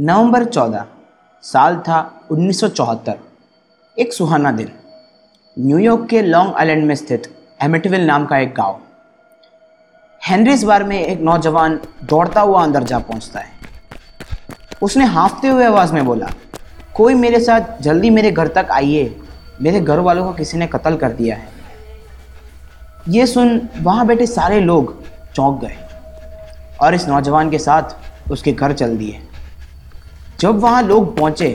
नवंबर 14, साल था 1974। एक सुहाना दिन, न्यूयॉर्क के लॉन्ग आइलैंड में स्थित एमिटीविल नाम का एक गांव। हेनरीज बार में एक नौजवान दौड़ता हुआ अंदर जा पहुंचता है। उसने हांफते हुए आवाज़ में बोला, कोई मेरे साथ जल्दी मेरे घर तक आइए, मेरे घर वालों को किसी ने कत्ल कर दिया है। ये सुन वहाँ बैठे सारे लोग चौंक गए और इस नौजवान के साथ उसके घर चल दिए। जब वहाँ लोग पहुँचे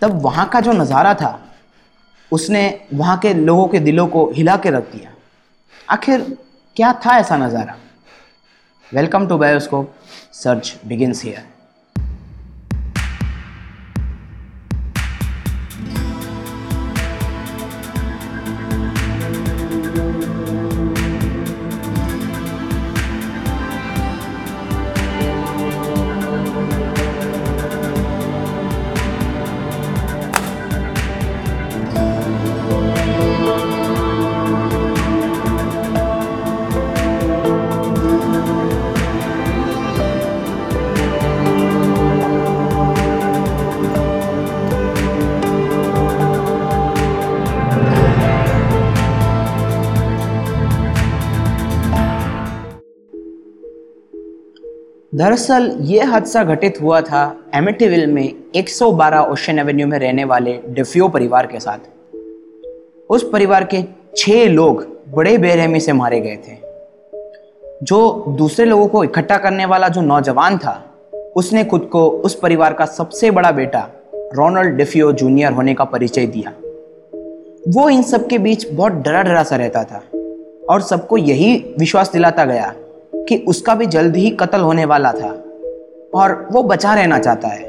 तब वहाँ का जो नज़ारा था उसने वहाँ के लोगों के दिलों को हिला के रख दिया। आखिर क्या था ऐसा नज़ारा? Welcome to bioscope, search begins here. दरअसल ये हादसा घटित हुआ था एमिटीविल में 112 ओशन एवेन्यू में रहने वाले डेफियो परिवार के साथ। उस परिवार के 6 लोग बड़े बेरहमी से मारे गए थे। जो दूसरे लोगों को इकट्ठा करने वाला जो नौजवान था, उसने खुद को उस परिवार का सबसे बड़ा बेटा रोनाल्ड डेफियो जूनियर होने का परिचय दिया। वो इन सब के बीच बहुत डरा सा रहता था और सबको यही विश्वास दिलाता गया कि उसका भी जल्द ही कत्ल होने वाला था और वो बचा रहना चाहता है।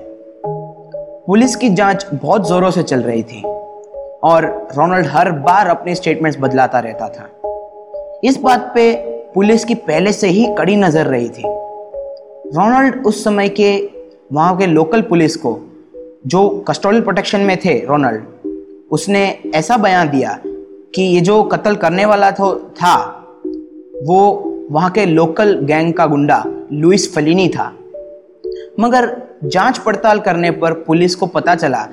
पुलिस की जांच बहुत ज़ोरों से चल रही थी और रोनाल्ड हर बार अपने स्टेटमेंट्स बदलाता रहता था। इस बात पे पुलिस की पहले से ही कड़ी नज़र रही थी। रोनाल्ड उस समय के वहाँ के लोकल पुलिस को, जो कस्टोडियल प्रोटेक्शन में थे रोनाल्ड, उसने ऐसा बयान दिया कि ये जो कत्ल करने वाला था वो वहाँ के लोकल गैंग का गुंडा लुइस फलिनी था। मगर जांच पड़ताल करने पर पुलिस को पता चला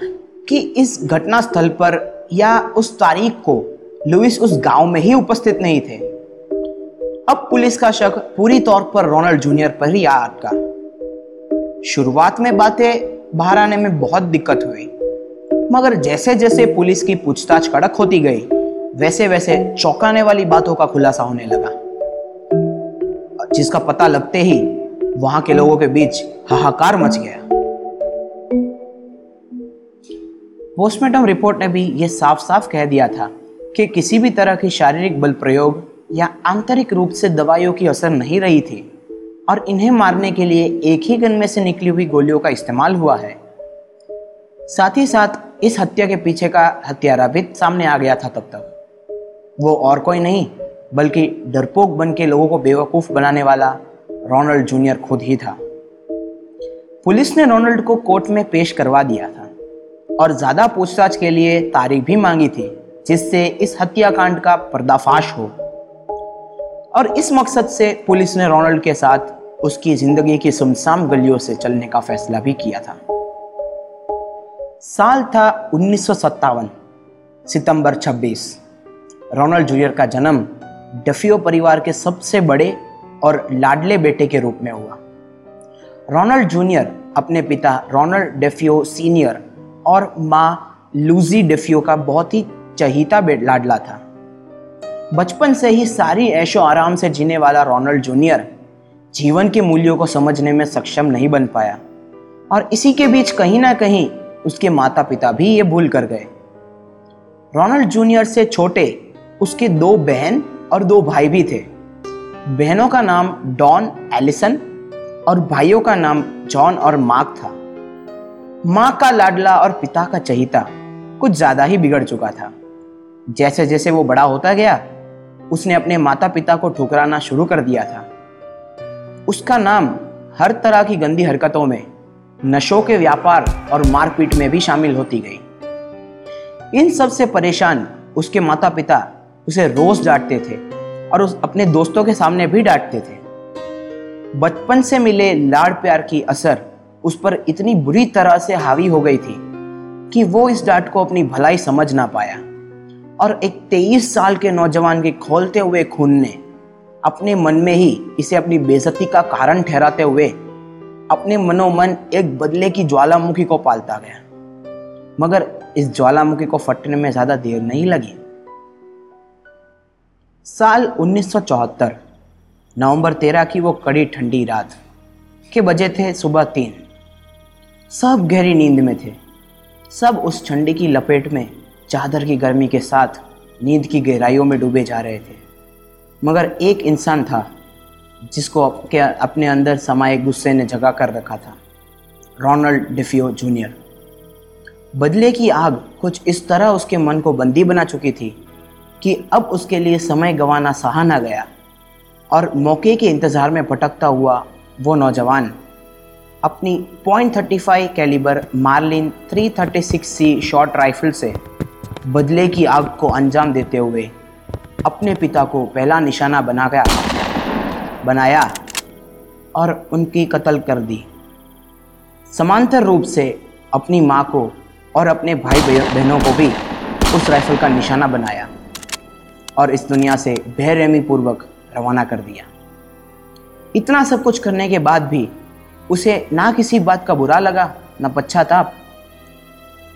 कि इस घटना स्थल पर या उस तारीख को लुइस उस गांव में ही उपस्थित नहीं थे। अब पुलिस का शक पूरी तौर पर रोनाल्ड जूनियर पर ही आ अटका। शुरुआत में बातें बाहर आने में बहुत दिक्कत हुई, मगर जैसे जैसे पुलिस की पूछताछ कड़क होती गई वैसे वैसे चौंकाने वाली बातों का खुलासा होने लगा, जिसका पता लगते ही वहां के लोगों के बीच हाहाकार मच गया। पोस्टमार्टम रिपोर्ट ने भी यह साफ साफ कह दिया था कि किसी भी तरह की शारीरिक बल प्रयोग या आंतरिक रूप से दवाइयों की असर नहीं रही थी और इन्हें मारने के लिए एक ही गन में से निकली हुई गोलियों का इस्तेमाल हुआ है। साथ ही साथ इस हत्या के पीछे का हत्यारा भी सामने आ गया था। तब तक वो और कोई नहीं बल्कि डरपोक बन के लोगों को बेवकूफ बनाने वाला रोनाल्ड जूनियर खुद ही था। पुलिस ने रोनाल्ड को कोर्ट में पेश करवा दिया था और ज़्यादा पूछताछ के लिए तारीख भी मांगी थी, जिससे इस हत्याकांड का पर्दाफाश हो। और इस मकसद से पुलिस ने रोनाल्ड के साथ उसकी जिंदगी की सुमसान गलियों से चलने का फैसला भी किया था। साल था 1957, सितंबर 26। रोनाल्ड जूनियर का जन्म डेफियो परिवार के सबसे बड़े और लाडले बेटे के रूप में हुआ। रोनाल्ड जूनियर अपने पिता रोनाल्ड डेफियो सीनियर और माँ लूजी डेफियो का बहुत ही चहीता लाडला था। बचपन से ही सारी ऐशो आराम से जीने वाला रोनाल्ड जूनियर जीवन के मूल्यों को समझने में सक्षम नहीं बन पाया और इसी के बीच कहीं ना कहीं उसके माता पिता भी ये भूल कर गए। रोनाल्ड जूनियर से छोटे उसके 2 बहन और 2 भाई भी थे। बहनों का नाम डॉन एलिसन और भाइयों का नाम जॉन और मार्क था। माँ का लाडला और पिता का चहीता कुछ ज़्यादा ही बिगड़ चुका था। जैसे जैसे वो बड़ा होता गया उसने अपने माता पिता को ठुकराना शुरू कर दिया था। उसका नाम हर तरह की गंदी हरकतों में, नशों के व्यापार और मारपीट में भी शामिल होती गई। इन सब से परेशान उसके माता पिता उसे रोज डांटते थे और उस अपने दोस्तों के सामने भी डांटते थे। बचपन से मिले लाड़ प्यार की असर उस पर इतनी बुरी तरह से हावी हो गई थी कि वो इस डांट को अपनी भलाई समझ ना पाया और एक 23 साल के नौजवान के खौलते हुए खून ने अपने मन में ही इसे अपनी बेइज्जती का कारण ठहराते हुए अपने मनोमन एक बदले की ज्वालामुखी को पालता गया। मगर इस ज्वालामुखी को फटने में ज़्यादा देर नहीं लगी। साल 1974 नवंबर 13 की वो कड़ी ठंडी रात के बजे थे सुबह 3। सब गहरी नींद में थे। सब उस ठंडी की लपेट में चादर की गर्मी के साथ नींद की गहराइयों में डूबे जा रहे थे। मगर एक इंसान था जिसको अपने अंदर समाये गुस्से ने जगा कर रखा था, रोनाल्ड डेफियो जूनियर। बदले की आग कुछ इस तरह उसके मन को बंदी बना चुकी थी कि अब उसके लिए समय गंवाना सहा ना गया और मौके के इंतज़ार में भटकता हुआ वो नौजवान अपनी .35 calibre Marlin 336C short rifle से बदले की आग को अंजाम देते हुए अपने पिता को पहला निशाना बनाया और उनकी कत्ल कर दी। समांतर रूप से अपनी माँ को और अपने भाई बहनों को भी उस राइफल का निशाना बनाया और इस दुनिया से बेरहमी पूर्वक रवाना कर दिया। इतना सब कुछ करने के बाद भी उसे ना किसी बात का बुरा लगा ना पश्चाताप।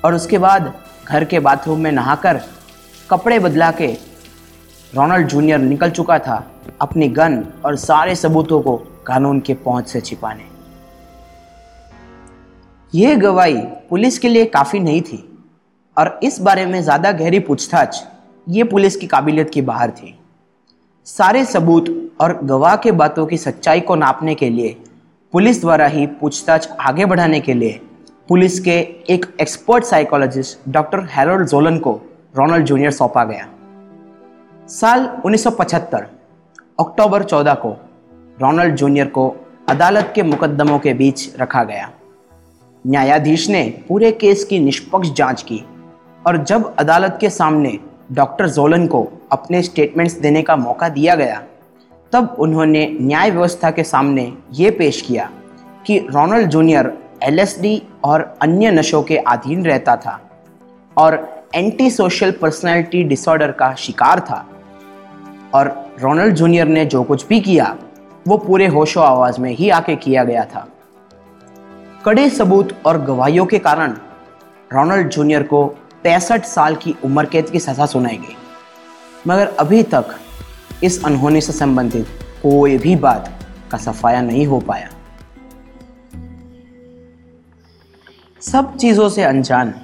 और उसके बाद घर के बाथरूम में नहाकर कपड़े बदला के रोनाल्ड जूनियर निकल चुका था अपनी गन और सारे सबूतों को कानून के पहुंच से छिपाने। यह गवाही पुलिस के लिए काफ़ी नहीं थी और इस बारे में ज़्यादा गहरी पूछताछ ये पुलिस की काबिलियत की बाहर थी। सारे सबूत और गवाह के बातों की सच्चाई को नापने के लिए पुलिस द्वारा ही पूछताछ आगे बढ़ाने के लिए पुलिस के एक expert psychologist doctor Harold Jolan को रोनाल्ड जूनियर सौंपा गया। साल 1975 अक्टूबर 14 को रोनाल्ड जूनियर को अदालत के मुकदमों के बीच रखा गया। न्यायाधीश ने पूरे केस की निष्पक्ष जांच की और जब अदालत के सामने डॉक्टर जोलन को अपने स्टेटमेंट्स देने का मौका दिया गया तब उन्होंने न्याय व्यवस्था के सामने ये पेश किया कि रोनाल्ड जूनियर LSD और अन्य नशों के अधीन रहता था और एंटी सोशल पर्सनैलिटी डिसऑर्डर का शिकार था और रोनाल्ड जूनियर ने जो कुछ भी किया वो पूरे होशो आवाज में ही आके किया गया था। कड़े सबूत और गवाहियों के कारण रोनाल्ड जूनियर को 65 साल की उम्र कैद की सजा सुनाई गई। मगर अभी तक इस अनहोनी से संबंधित कोई भी बात का सफाया नहीं हो पाया। सब चीज़ों से अनजान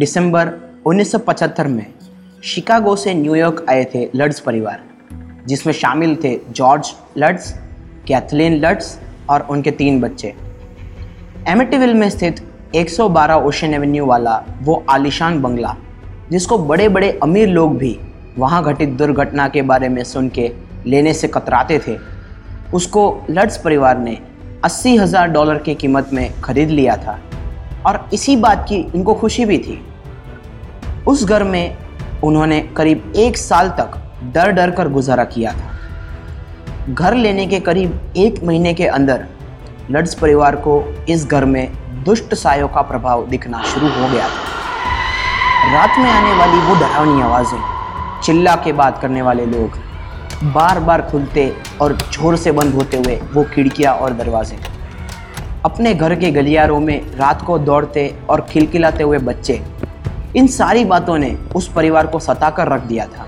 दिसंबर 1975 में शिकागो से न्यूयॉर्क आए थे लट्ज़ परिवार, जिसमें शामिल थे जॉर्ज लट्ज़, कैथलीन लट्ज़ और उनके 3 बच्चे। एमिटीविल में स्थित 112 ओशन एवेन्यू वाला वो आलीशान बंगला जिसको बड़े बड़े अमीर लोग भी वहां घटित दुर्घटना के बारे में सुन के लेने से कतराते थे, उसको लट्ज़ परिवार ने $80,000 की कीमत में खरीद लिया था और इसी बात की इनको खुशी भी थी। उस घर में उन्होंने करीब 1 साल तक डर डर कर गुजारा किया था। घर लेने के करीब 1 महीने के अंदर लट्ज़ परिवार को इस घर में दुष्ट सायों का प्रभाव दिखना शुरू हो गया था। रात में आने वाली वो डरावनी आवाज़ें, चिल्ला के बात करने वाले लोग, बार बार खुलते और जोर से बंद होते हुए वो खिड़कियाँ और दरवाजे, अपने घर के गलियारों में रात को दौड़ते और खिलखिलाते हुए बच्चे, इन सारी बातों ने उस परिवार को सता कर रख दिया था।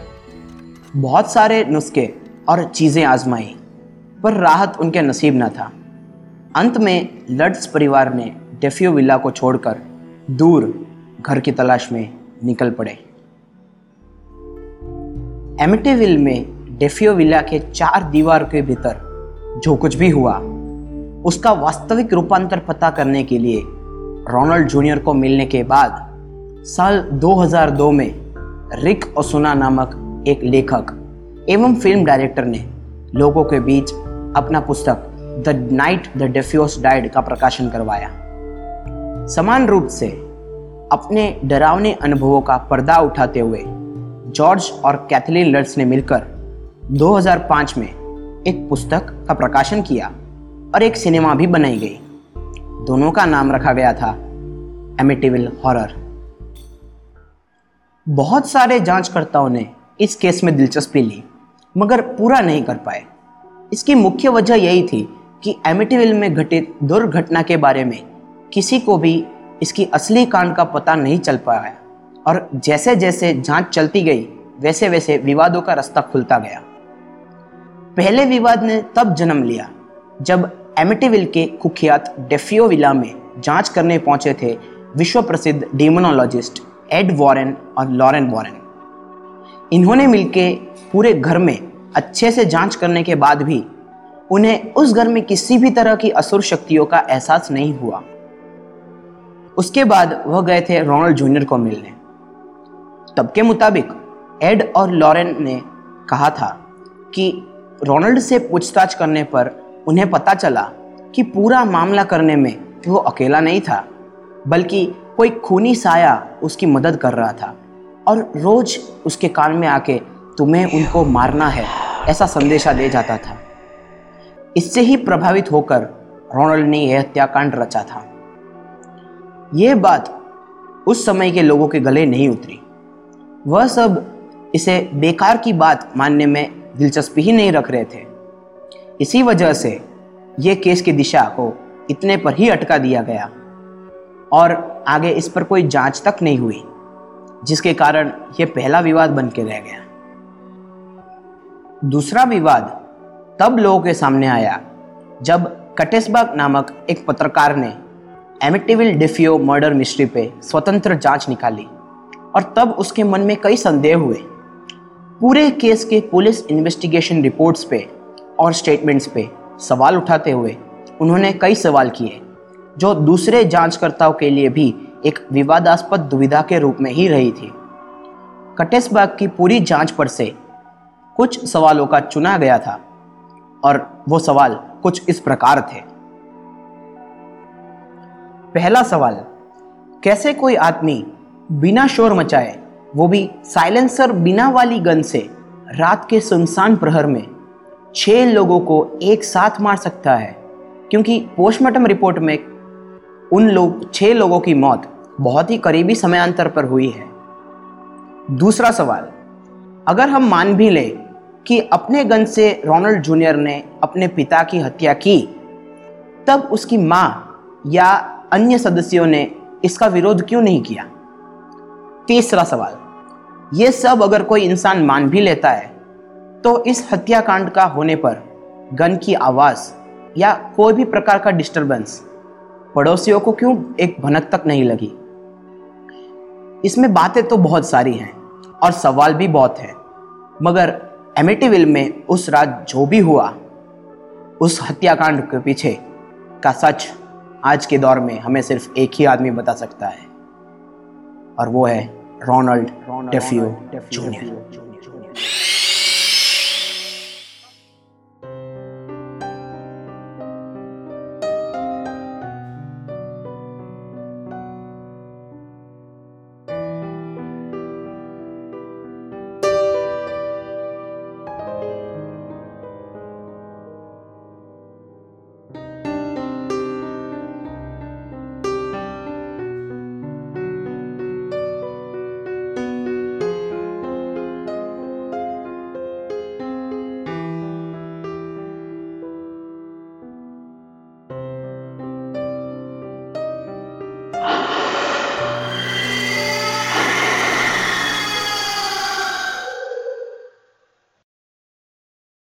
बहुत सारे नुस्खे और चीज़ें आजमाई पर राहत उनके नसीब न था। अंत में लट्ज़ परिवार ने डेफियो विला को छोड़कर दूर घर की तलाश में निकल पड़े। एमिटीविल में डेफियो विला के 4 दीवार के भीतर जो कुछ भी हुआ उसका वास्तविक रूपांतर पता करने के लिए रोनाल्ड जूनियर को मिलने के बाद साल 2002 में रिक ओसुना नामक एक लेखक एवं फिल्म डायरेक्टर ने लोगों के बीच अपना पुस्तक the night the DeFeos died का प्रकाशन करवाया। समान रूप से अपने डरावने अनुभवों का पर्दा उठाते हुए जॉर्ज और कैथलीन लट्ज़ ने मिलकर 2005 में एक पुस्तक का प्रकाशन किया और एक सिनेमा भी बनाई गई। दोनों का नाम रखा गया था एमिटीविल हॉरर। बहुत सारे जांचकर्ताओं ने इस केस में दिलचस्पी ली मगर पूरा नहीं कर पाए। इसकी मुख्य वजह यही थी कि एमिटीविल में घटित दुर्घटना के बारे में किसी को भी इसकी असली कारण का पता नहीं चल पाया और जैसे जैसे जांच चलती गई वैसे वैसे विवादों का रास्ता खुलता गया। पहले विवाद ने तब जन्म लिया जब एमिटीविल के कुख्यात डेफियो विला में जांच करने पहुंचे थे विश्व प्रसिद्ध डीमोनोलॉजिस्ट एड वॉरेन और लॉरेन वॉरेन। इन्होंने मिलकर पूरे घर में अच्छे से जांच करने के बाद भी उन्हें उस घर में किसी भी तरह की असुर शक्तियों का एहसास नहीं हुआ। उसके बाद वह गए थे रोनाल्ड जूनियर को मिलने। तब के मुताबिक एड और लॉरेन ने कहा था कि रोनाल्ड से पूछताछ करने पर उन्हें पता चला कि पूरा मामला करने में वो अकेला नहीं था बल्कि कोई खूनी साया उसकी मदद कर रहा था और रोज उसके कान में आके तुम्हें उनको मारना है ऐसा संदेशा दे जाता था। इससे ही प्रभावित होकर रोनाल्ड ने यह हत्याकांड रचा था। ये बात उस समय के लोगों के गले नहीं उतरी। वह सब इसे बेकार की बात मानने में दिलचस्पी ही नहीं रख रहे थे। इसी वजह से ये केस की दिशा को इतने पर ही अटका दिया गया और आगे इस पर कोई जांच तक नहीं हुई जिसके कारण यह पहला विवाद बन के रह गया। दूसरा विवाद तब लोगों के सामने आया जब कटेश बाग नामक एक पत्रकार ने एमिटीविल डेफियो मर्डर मिस्ट्री पे स्वतंत्र जांच निकाली और तब उसके मन में कई संदेह हुए। पूरे केस के पुलिस इन्वेस्टिगेशन रिपोर्ट्स पे और स्टेटमेंट्स पे सवाल उठाते हुए उन्होंने कई सवाल किए जो दूसरे जांचकर्ताओं के लिए भी एक विवादास्पद दुविधा के रूप में ही रही थी। कटेश बाग की पूरी जांच पर से कुछ सवालों का चुना गया था और वो सवाल कुछ इस प्रकार थे। पहला सवाल, कैसे कोई आदमी बिना शोर मचाए वो भी साइलेंसर बिना वाली गन से रात के सुनसान प्रहर में 6 लोगों को एक साथ मार सकता है, क्योंकि पोस्टमार्टम रिपोर्ट में उन लोग 6 लोगों की मौत बहुत ही करीबी समयांतर पर हुई है। दूसरा सवाल, अगर हम मान भी लें कि अपने गन से रोनाल्ड जूनियर ने अपने पिता की हत्या की, तब उसकी माँ या अन्य सदस्यों ने इसका विरोध क्यों नहीं किया? तीसरा सवाल, ये सब अगर कोई इंसान मान भी लेता है तो इस हत्याकांड का होने पर गन की आवाज़ या कोई भी प्रकार का डिस्टरबेंस पड़ोसियों को क्यों एक भनक तक नहीं लगी? इसमें बातें तो बहुत सारी हैं और सवाल भी बहुत हैं, मगर एमिटीविल में उस रात जो भी हुआ उस हत्याकांड के पीछे का सच आज के दौर में हमें सिर्फ एक ही आदमी बता सकता है और वो है रोनाल्ड डेफियो जूनियर।